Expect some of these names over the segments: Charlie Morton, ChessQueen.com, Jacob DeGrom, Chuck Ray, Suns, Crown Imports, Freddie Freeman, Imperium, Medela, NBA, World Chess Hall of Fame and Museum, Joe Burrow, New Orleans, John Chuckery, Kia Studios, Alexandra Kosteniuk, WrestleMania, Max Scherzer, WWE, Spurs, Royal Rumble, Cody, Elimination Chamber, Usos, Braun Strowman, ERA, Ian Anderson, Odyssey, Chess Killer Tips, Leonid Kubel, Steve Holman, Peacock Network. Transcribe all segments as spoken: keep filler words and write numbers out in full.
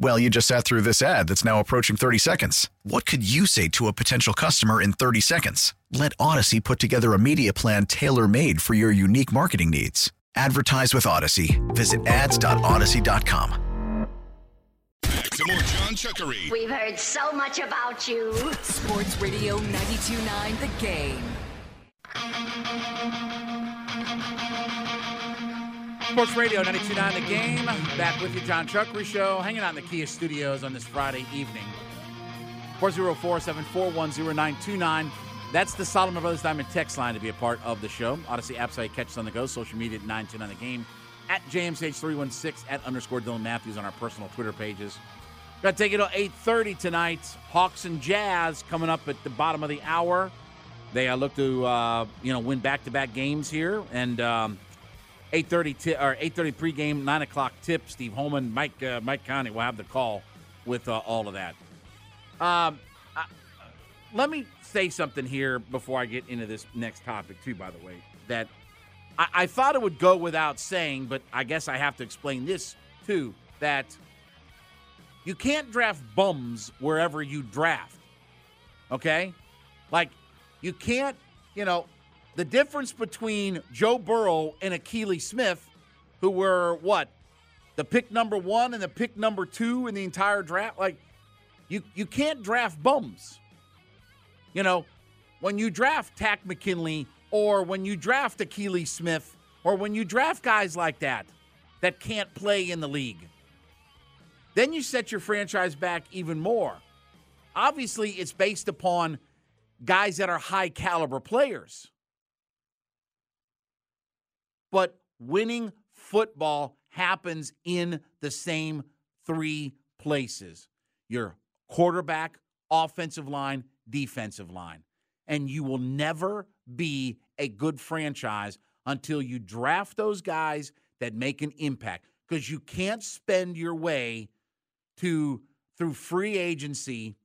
Well, you just sat through this ad that's now approaching thirty seconds. What could you say to a potential customer in thirty seconds? Let Odyssey put together a media plan tailor-made for your unique marketing needs. Advertise with Odyssey. Visit ads dot odyssey dot com. Back to more John Chuckery. We've heard so much about you. Sports Radio ninety-two point nine The Game. Sports Radio ninety-two point nine The Game. Back with you, John Chuckery Show, hanging out in the Kia Studios on this Friday evening. four oh four, seven four one, oh nine two nine. That's the Solomon Brothers Diamond text line to be a part of the show. Odyssey app site, catch us on the go. Social media at nine two nine The Game. At J M C H three one six, at underscore Dylan Matthews on our personal Twitter pages. Got to take it to eight thirty tonight. Hawks and Jazz coming up at the bottom of the hour. They uh, look to uh, you know win back-to-back games here. And... Um, eight thirty t- or eight thirty pregame, nine o'clock tip. Steve Holman, Mike uh, Mike Connie will have the call with uh, all of that. Um, I, let me say something here before I get into this next topic, too, by the way, that I, I thought it would go without saying, but I guess I have to explain this, too, that you can't draft bums wherever you draft, okay? Like, you can't, you know... The difference between Joe Burrow and Akili Smith, who were, what, the pick number one and the pick number two in the entire draft? Like, you you can't draft bums. You know, when you draft Tack McKinley or when you draft Akili Smith or when you draft guys like that that can't play in the league, then you set your franchise back even more. Obviously, it's based upon guys that are high-caliber players. But winning football happens in the same three places. Your quarterback, offensive line, defensive line. And you will never be a good franchise until you draft those guys that make an impact. Because you can't spend your way to through free agency.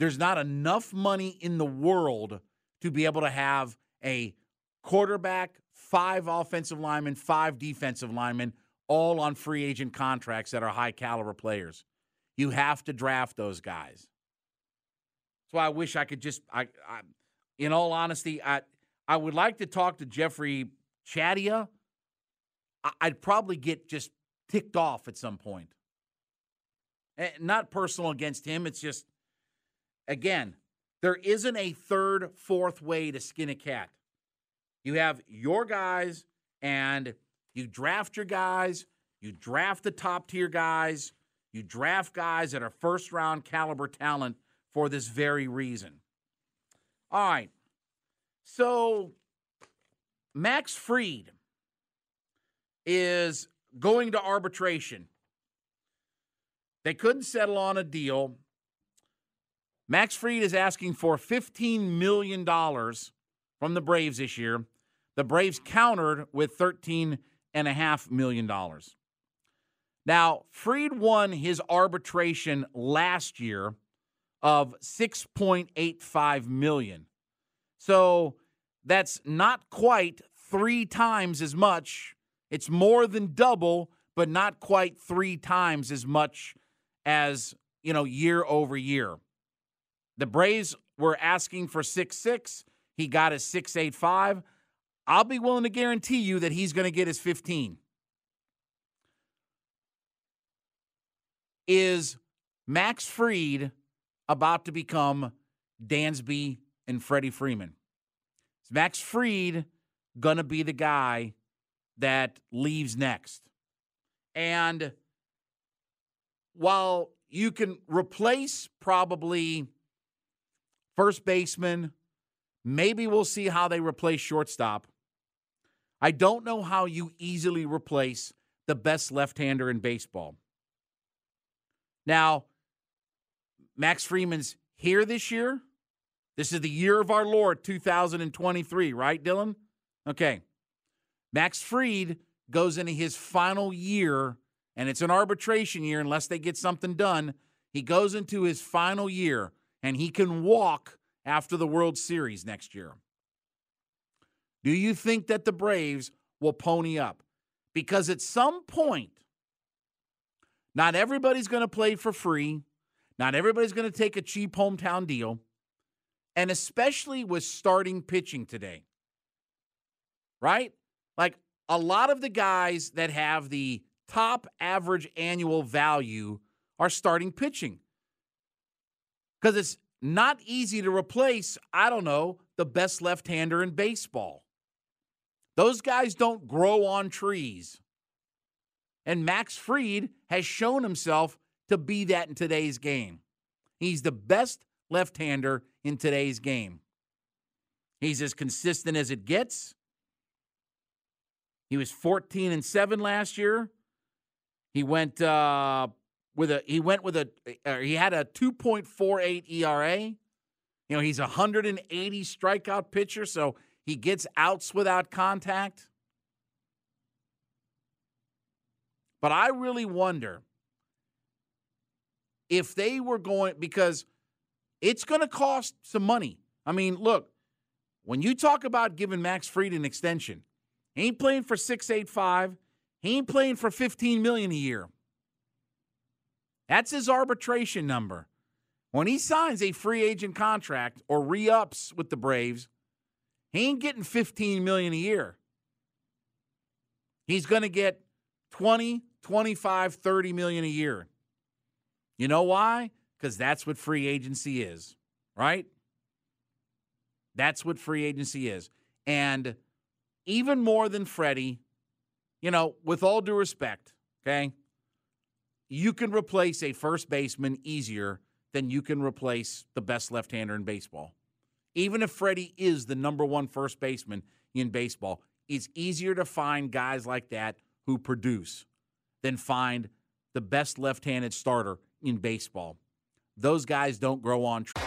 There's not enough money in the world to be able to have a quarterback, five offensive linemen, five defensive linemen, all on free agent contracts that are high-caliber players. You have to draft those guys. So I wish I could just, I, I, in all honesty, I I would like to talk to Jeffrey Chattia. I, I'd probably get just ticked off at some point. And not personal against him. It's just, again, there isn't a third, fourth way to skin a cat. You have your guys, and you draft your guys, you draft the top-tier guys, you draft guys that are first-round caliber talent for this very reason. All right, so Max Fried is going to arbitration. They couldn't settle on a deal. Max Fried is asking for fifteen million dollars from the Braves this year. The Braves countered with thirteen point five million dollars. Now, Fried won his arbitration last year of six point eight five million dollars. So that's not quite three times as much. It's more than double, but not quite three times as much as, you know, year over year. The Braves were asking for six point six. He got his six point eight five. I'll be willing to guarantee you that he's going to get his fifteen. Is Max Fried about to become Dansby and Freddie Freeman? Is Max Fried going to be the guy that leaves next? And while you can replace probably first baseman, maybe we'll see how they replace shortstop. I don't know how you easily replace the best left-hander in baseball. Now, Max Freeman's here this year. This is the year of our Lord, two thousand twenty-three, right, Dylan? Okay. Max Fried goes into his final year, and it's an arbitration year unless they get something done. He goes into his final year, and he can walk after the World Series next year. Do you think that the Braves will pony up? Because at some point, not everybody's going to play for free. Not everybody's going to take a cheap hometown deal. And especially with starting pitching today. Right? Like, a lot of the guys that have the top average annual value are starting pitching. Because it's not easy to replace, I don't know, the best left-hander in baseball. Those guys don't grow on trees. And Max Fried has shown himself to be that in today's game. He's the best left-hander in today's game. He's as consistent as it gets. He was fourteen and seven last year. He went uh, with a he went with a he had a two point four eight E R A. You know, he's a one hundred eighty strikeout pitcher, so he gets outs without contact. But I really wonder if they were going, because it's going to cost some money. I mean, look, when you talk about giving Max Fried an extension, he ain't playing for six eight five. He ain't playing for fifteen million dollars a year. That's his arbitration number. When he signs a free agent contract or re-ups with the Braves, he ain't getting fifteen million dollars a year. He's going to get twenty, twenty-five, thirty million dollars a year. You know why? Because that's what free agency is, right? That's what free agency is. And even more than Freddie, you know, with all due respect, okay, you can replace a first baseman easier than you can replace the best left-hander in baseball. Even if Freddie is the number one first baseman in baseball, it's easier to find guys like that who produce than find the best left-handed starter in baseball. Those guys don't grow on trees.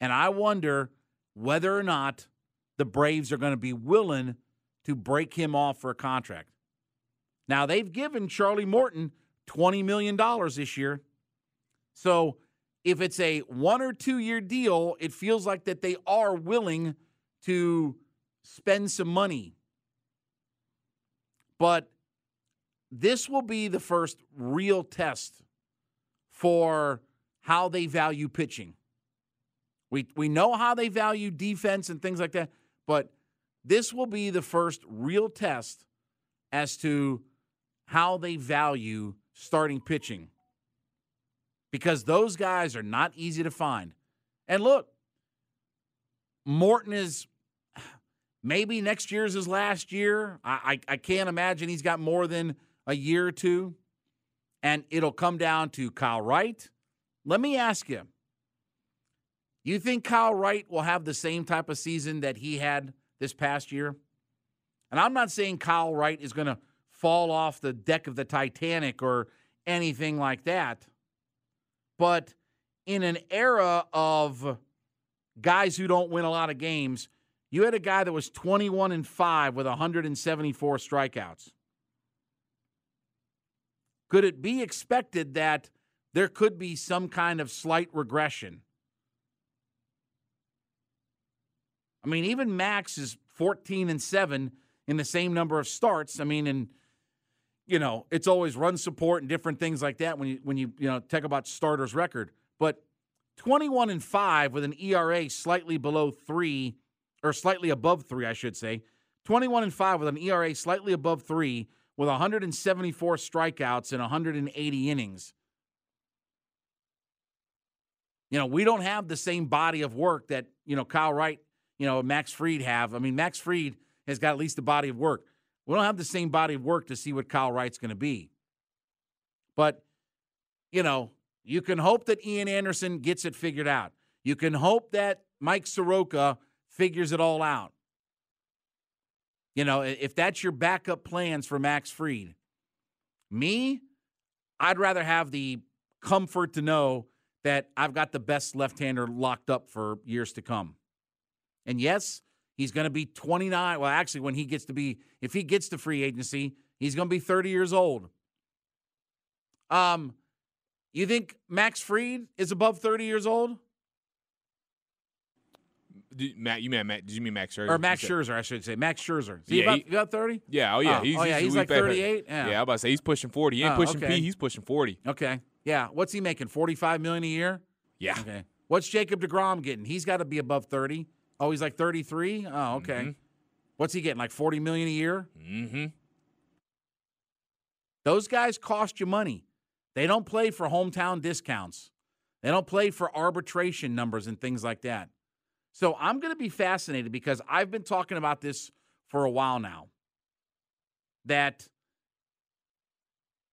And I wonder whether or not the Braves are going to be willing to break him off for a contract. Now, they've given Charlie Morton twenty million dollars this year. So if it's a one- or two-year deal, it feels like that they are willing to spend some money. But this will be the first real test for how they value pitching. We we know how they value defense and things like that, but this will be the first real test as to how they value starting pitching, because those guys are not easy to find. And look, Morton is – maybe next year's his last year. I, I I can't imagine he's got more than a year or two. And it'll come down to Kyle Wright. Let me ask you, you think Kyle Wright will have the same type of season that he had this past year? And I'm not saying Kyle Wright is going to fall off the deck of the Titanic or anything like that. But in an era of guys who don't win a lot of games, you had a guy that was twenty-one and five with one hundred seventy-four strikeouts. Could it be expected that there could be some kind of slight regression? I mean, even Max is fourteen and seven in the same number of starts. I mean, and you know, it's always run support and different things like that when you when you you know talk about starters' record. But twenty-one and five with an E R A slightly below three, or slightly above three, I should say. twenty-one and five with an E R A slightly above three, with one hundred seventy-four strikeouts and one hundred eighty innings. You know, we don't have the same body of work that, you know, Kyle Wright, you know, Max Fried have. I mean, Max Fried has got at least a body of work. We don't have the same body of work to see what Kyle Wright's going to be. But, you know, you can hope that Ian Anderson gets it figured out. You can hope that Mike Soroka figures it all out. You know, if that's your backup plans for Max Fried. Me, I'd rather have the comfort to know that I've got the best left-hander locked up for years to come. And yes, he's going to be twenty-nine. Well, actually, when he gets to be, if he gets to free agency, he's going to be thirty years old. Um, you think Max Fried is above thirty years old? Did, Matt, you mean Matt? Did you mean Max Scherzer? Or Max Scherzer, I should say. Max Scherzer. Is he, yeah, about, he about thirty? Yeah. Oh yeah. Oh, he's, oh, yeah, he's, he's like thirty-eight. Yeah. yeah. I was about to say he's pushing forty. He ain't oh, pushing okay. P. He's pushing forty. Okay. Yeah. What's he making? Forty-five million a year. Yeah. Okay. What's Jacob DeGrom getting? He's got to be above thirty. Oh, he's like thirty-three. Oh, okay. Mm-hmm. What's he getting? Like forty million a year. Mm-hmm. Those guys cost you money. They don't play for hometown discounts. They don't play for arbitration numbers and things like that. So I'm going to be fascinated, because I've been talking about this for a while now, that,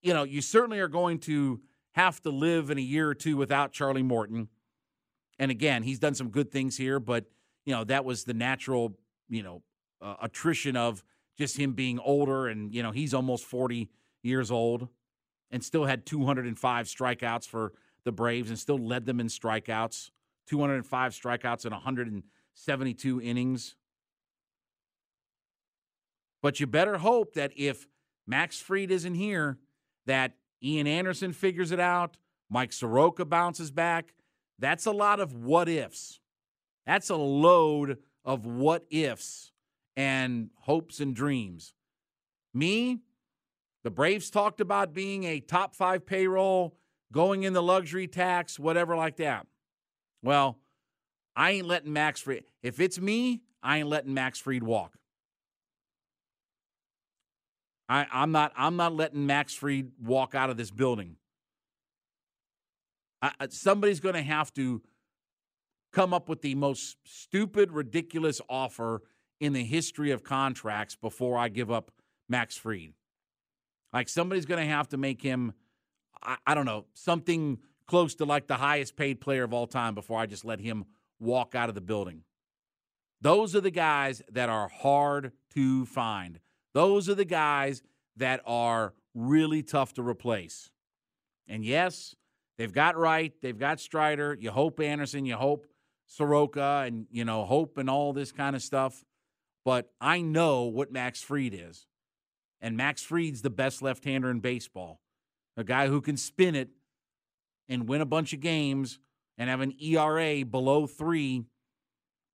you know, you certainly are going to have to live in a year or two without Charlie Morton. And again, he's done some good things here, but, you know, that was the natural, you know, uh, attrition of just him being older. And, you know, he's almost forty years old and still had two hundred five strikeouts for the Braves and still led them in strikeouts. two hundred five strikeouts and one hundred seventy-two innings. But you better hope that if Max Fried isn't here, that Ian Anderson figures it out, Mike Soroka bounces back. That's a lot of what-ifs. That's a load of what-ifs and hopes and dreams. Me, the Braves talked about being a top five payroll, going in the luxury tax, whatever like that. Well, I ain't letting Max Fried. If it's me, I ain't letting Max Fried walk. I, I'm not. I'm not letting Max Fried walk out of this building. I, somebody's going to have to come up with the most stupid, ridiculous offer in the history of contracts before I give up Max Fried. Like, somebody's going to have to make him, I, I don't know, something close to like the highest paid player of all time before I just let him walk out of the building. Those are the guys that are hard to find. Those are the guys that are really tough to replace. And yes, they've got Wright, they've got Strider, you hope Anderson, you hope Soroka, and, you know, hope and all this kind of stuff. But I know what Max Fried is. And Max Fried's the best left-hander in baseball. A guy who can spin it and win a bunch of games and have an E R A below three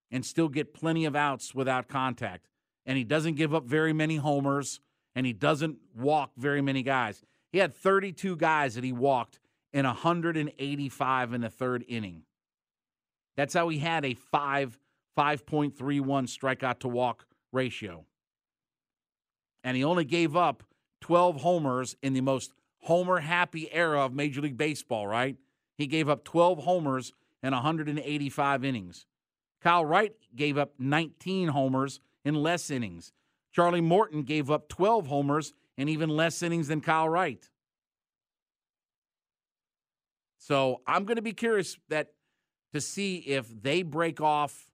and still get plenty of outs without contact. And he doesn't give up very many homers, and he doesn't walk very many guys. He had thirty-two guys that he walked in one hundred eighty-five in the third inning. That's how he had a five, five point three one strikeout-to-walk ratio. And he only gave up twelve homers in the most homer-happy era of Major League Baseball, right? He gave up twelve homers and one hundred eighty-five innings. Kyle Wright gave up nineteen homers in less innings. Charlie Morton gave up twelve homers and even less innings than Kyle Wright. So I'm going to be curious that to see if they break off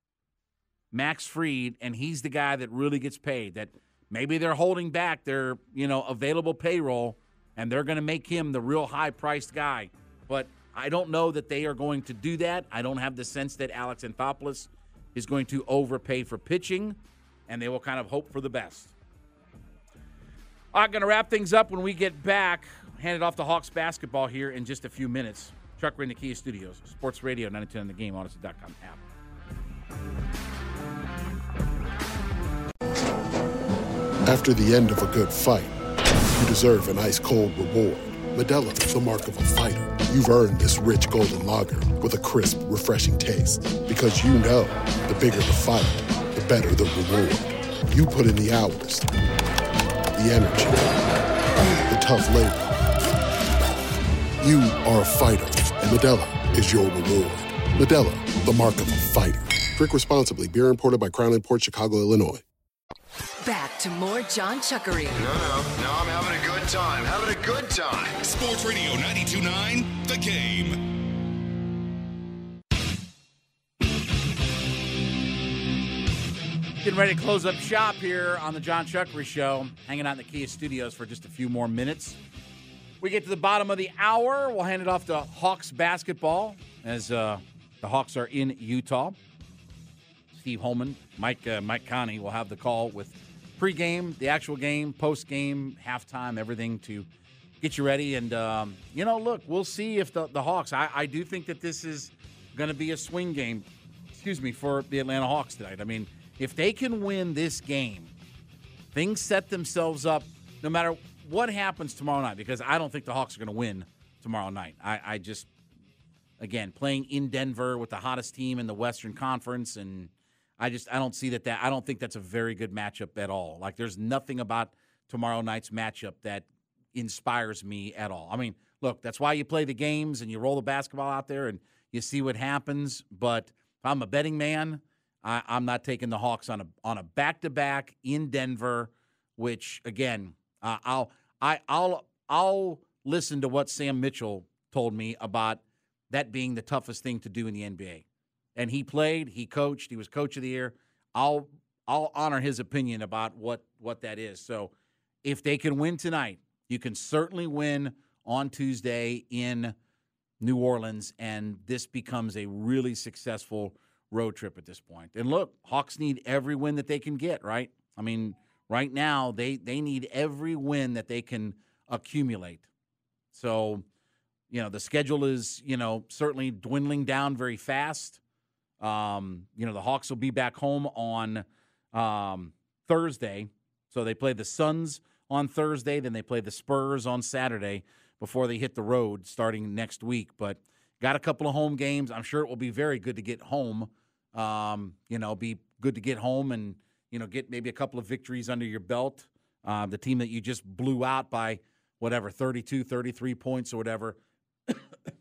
Max Fried and he's the guy that really gets paid, that maybe they're holding back their, you know, available payroll, and they're going to make him the real high-priced guy. But I don't know that they are going to do that. I don't have the sense that Alex Anthopoulos is going to overpay for pitching, and they will kind of hope for the best. I'm going to wrap things up when we get back. Hand it off to Hawks basketball here in just a few minutes. Chuck Ray in the Kia Studios, Sports Radio ninety-two on the Game, Odyssey dot com app. After the end of a good fight, You deserve an ice-cold reward. Medela, the mark of a fighter. You've earned this rich golden lager with a crisp, refreshing taste. Because you know, the bigger the fight, the better the reward. You put in the hours, the energy, the tough labor. You are a fighter, and Medela is your reward. Medela, the mark of a fighter. Drink responsibly. Beer imported by Crown Imports, Chicago, Illinois. Back to more John Chuckery. No, no, no, I'm having a good time, having a good time. Sports Radio ninety-two point nine, The Game. Getting ready to close up shop here on the John Chuckery Show. Hanging out in the Kia Studios for just a few more minutes. We get to the bottom of the hour. We'll hand it off to Hawks basketball as uh, the Hawks are in Utah. Steve Holman, Mike uh, Mike Connie will have the call with pregame, the actual game, postgame, halftime, everything to get you ready. And, um, you know, look, we'll see if the, the Hawks, I, I do think that this is going to be a swing game, excuse me, for the Atlanta Hawks tonight. I mean, if they can win this game, things set themselves up no matter what happens tomorrow night, because I don't think the Hawks are going to win tomorrow night. I, I just, again, playing in Denver with the hottest team in the Western Conference, and I just I don't see that, that I don't think that's a very good matchup at all. Like, there's nothing about tomorrow night's matchup that inspires me at all. I mean, look, that's why you play the games and you roll the basketball out there and you see what happens. But if I'm a betting man, I, I'm not taking the Hawks on a on a back-to-back in Denver, which again, uh, I'll I, I'll I'll listen to what Sam Mitchell told me about that being the toughest thing to do in the N B A. And he played, he coached, he was coach of the year. I'll I'll honor his opinion about what, what that is. So if they can win tonight, you can certainly win on Tuesday in New Orleans, and this becomes a really successful road trip at this point. And look, Hawks need every win that they can get, right? I mean, right now they, they need every win that they can accumulate. So, you know, the schedule is, you know, certainly dwindling down very fast. Um, you know, the Hawks will be back home on um, Thursday. So they play the Suns on Thursday, then they play the Spurs on Saturday before they hit the road starting next week. But got a couple of home games. I'm sure it will be very good to get home. Um, you know, be good to get home and, you know, get maybe a couple of victories under your belt. Uh, the team that you just blew out by whatever, thirty-two, thirty-three points or whatever,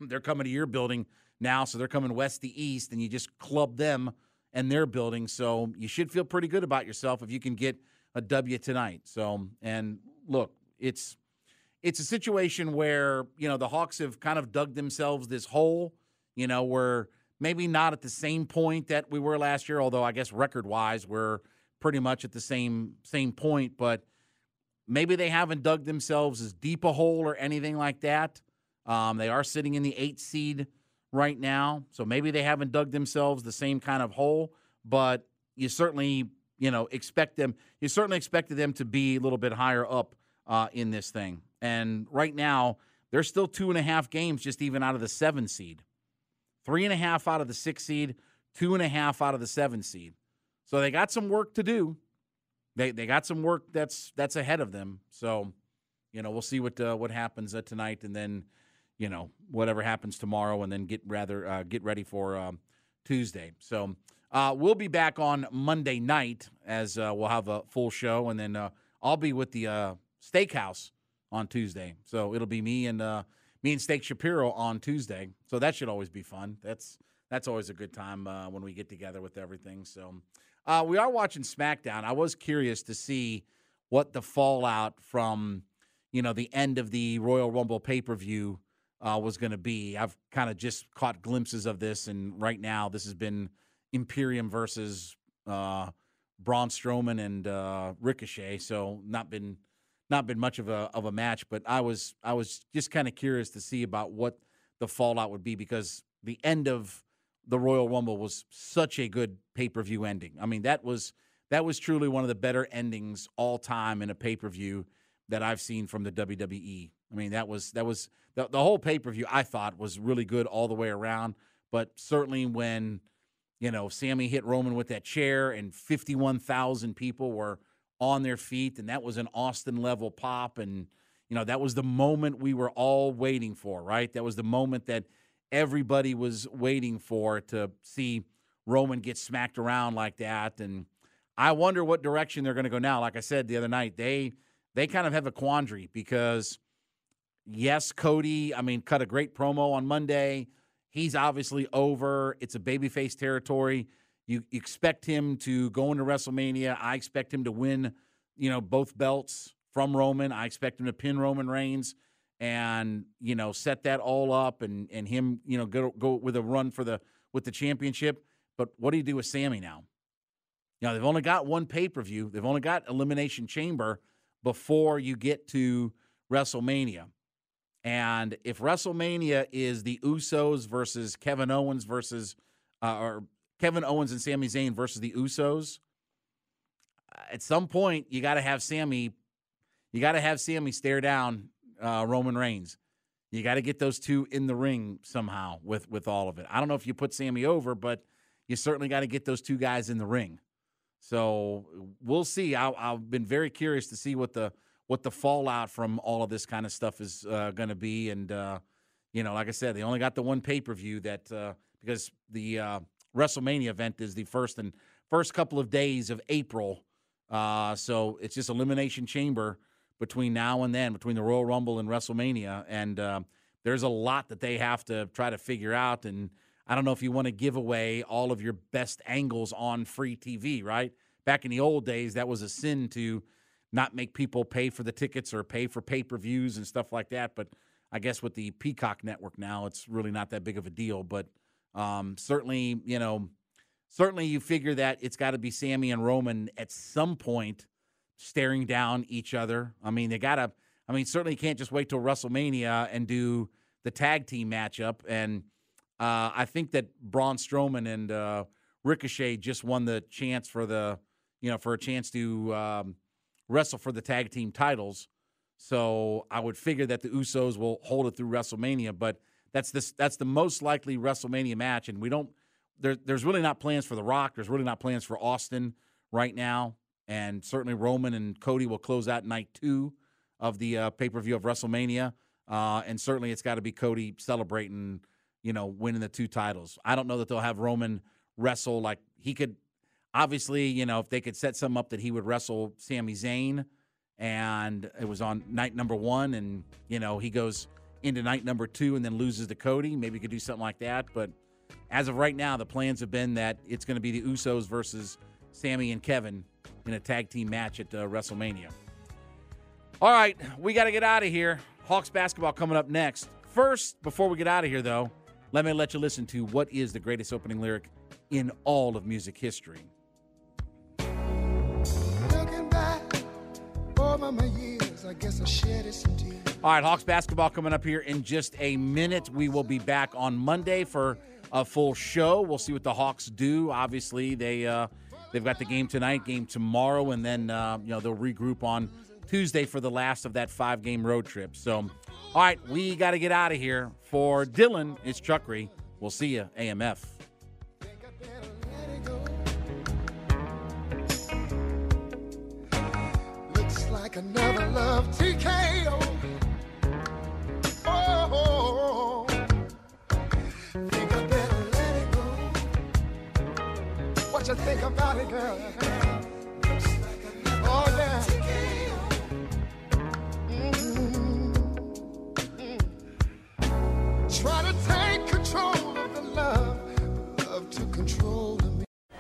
they're coming to your building now, so they're coming west to east, and you just club them and their building. So you should feel pretty good about yourself if you can get a W tonight. So, and look, it's it's a situation where, you know, the Hawks have kind of dug themselves this hole, you know, where maybe not at the same point that we were last year, although I guess record-wise we're pretty much at the same same point, but maybe they haven't dug themselves as deep a hole or anything like that. Um, they are sitting in the eighth seed right now, so maybe they haven't dug themselves the same kind of hole, but you certainly, you know, expect them. You certainly expected them to be a little bit higher up uh, in this thing. And right now, they're still two and a half games just even out of the seven seed, three and a half out of the six seed, two and a half out of the seven seed. So they got some work to do. They they got some work that's that's ahead of them. So, you know, we'll see what uh, what happens uh, tonight, and then, you know, whatever happens tomorrow, and then get rather uh, get ready for um, Tuesday. So uh, we'll be back on Monday night as uh, we'll have a full show, and then uh, I'll be with the uh, Steakhouse on Tuesday. So it'll be me and uh, me and Steak Shapiro on Tuesday. So that should always be fun. That's that's always a good time uh, when we get together with everything. So uh, we are watching SmackDown. I was curious to see what the fallout from, you know, the end of the Royal Rumble pay-per-view Uh, was going to be. I've kind of just caught glimpses of this, and right now this has been Imperium versus uh, Braun Strowman and uh, Ricochet. So not been not been much of a of a match, but I was I was just kind of curious to see about what the fallout would be, because the end of the Royal Rumble was such a good pay-per-view ending. I mean, that was that was truly one of the better endings all time in a pay-per-view that I've seen from the W W E. I mean, that was that was the, the whole pay-per-view, I thought, was really good all the way around. But certainly when, you know, Sammy hit Roman with that chair and fifty-one thousand people were on their feet, and that was an Austin-level pop, and, you know, that was the moment we were all waiting for, right? That was the moment that everybody was waiting for, to see Roman get smacked around like that. And I wonder what direction they're going to go now. Like I said the other night, they they kind of have a quandary because, yes, Cody, I mean, cut a great promo on Monday. He's obviously over. It's a babyface territory. You expect him to go into WrestleMania. I expect him to win, you know, both belts from Roman. I expect him to pin Roman Reigns and, you know, set that all up and and him, you know, go go with a run for the with the championship. But what do you do with Sami now? You know, they've only got one pay-per-view. They've only got Elimination Chamber before you get to WrestleMania. And if WrestleMania is the Usos versus Kevin Owens versus uh, – or Kevin Owens and Sami Zayn versus the Usos, at some point you got to have Sami – you got to have Sami stare down uh, Roman Reigns. You got to get those two in the ring somehow with, with all of it. I don't know if you put Sami over, but you certainly got to get those two guys in the ring. So we'll see. I, I've been very curious to see what the what the fallout from all of this kind of stuff is uh, going to be. And, uh, you know, like I said, they only got the one pay-per-view that uh, because the uh, WrestleMania event is the first and first couple of days of April. Uh, so it's just Elimination Chamber between now and then, between the Royal Rumble and WrestleMania. And uh, there's a lot that they have to try to figure out. And I don't know if you want to give away all of your best angles on free T V, right? Back in the old days, that was a sin to not make people pay for the tickets or pay for pay-per-views and stuff like that. But I guess with the Peacock network now, it's really not that big of a deal. But um, certainly, you know, certainly you figure that it's got to be Sami and Roman at some point staring down each other. I mean, they got to – I mean, certainly you can't just wait till WrestleMania and do the tag team matchup and – Uh, I think that Braun Strowman and uh, Ricochet just won the chance for the, you know, for a chance to um, wrestle for the tag team titles. So I would figure that the Usos will hold it through WrestleMania, but that's this that's the most likely WrestleMania match. And we don't there, there's really not plans for The Rock. There's really not plans for Austin right now. And certainly Roman and Cody will close out night two of the uh, pay-per-view of WrestleMania. Uh, and certainly it's got to be Cody celebrating, you know, winning the two titles. I don't know that they'll have Roman wrestle. Like, he could, obviously, you know, if they could set something up that he would wrestle Sami Zayn, and it was on night number one, and, you know, he goes into night number two and then loses to Cody, maybe you could do something like that. But as of right now, the plans have been that it's going to be the Usos versus Sami and Kevin in a tag team match at uh, WrestleMania. All right, we got to get out of here. Hawks basketball coming up next. First, before we get out of here, though, let me let you listen to what is the greatest opening lyric in all of music history. Looking back over my years, I guess I shed some tears. All right, Hawks basketball coming up here in just a minute. We will be back on Monday for a full show. We'll see what the Hawks do. Obviously, they uh, they've got the game tonight, game tomorrow, and then uh, you know they'll regroup on Tuesday for the last of that five-game road trip. So, all right, we got to get out of here. For Dylan, it's Chuckery. We'll see you, A M F. Looks like another love T K O. Oh, think I better let it go. What you think about it, girl? Looks like another oh, yeah. T K O. Try to take control of the love, love to control me.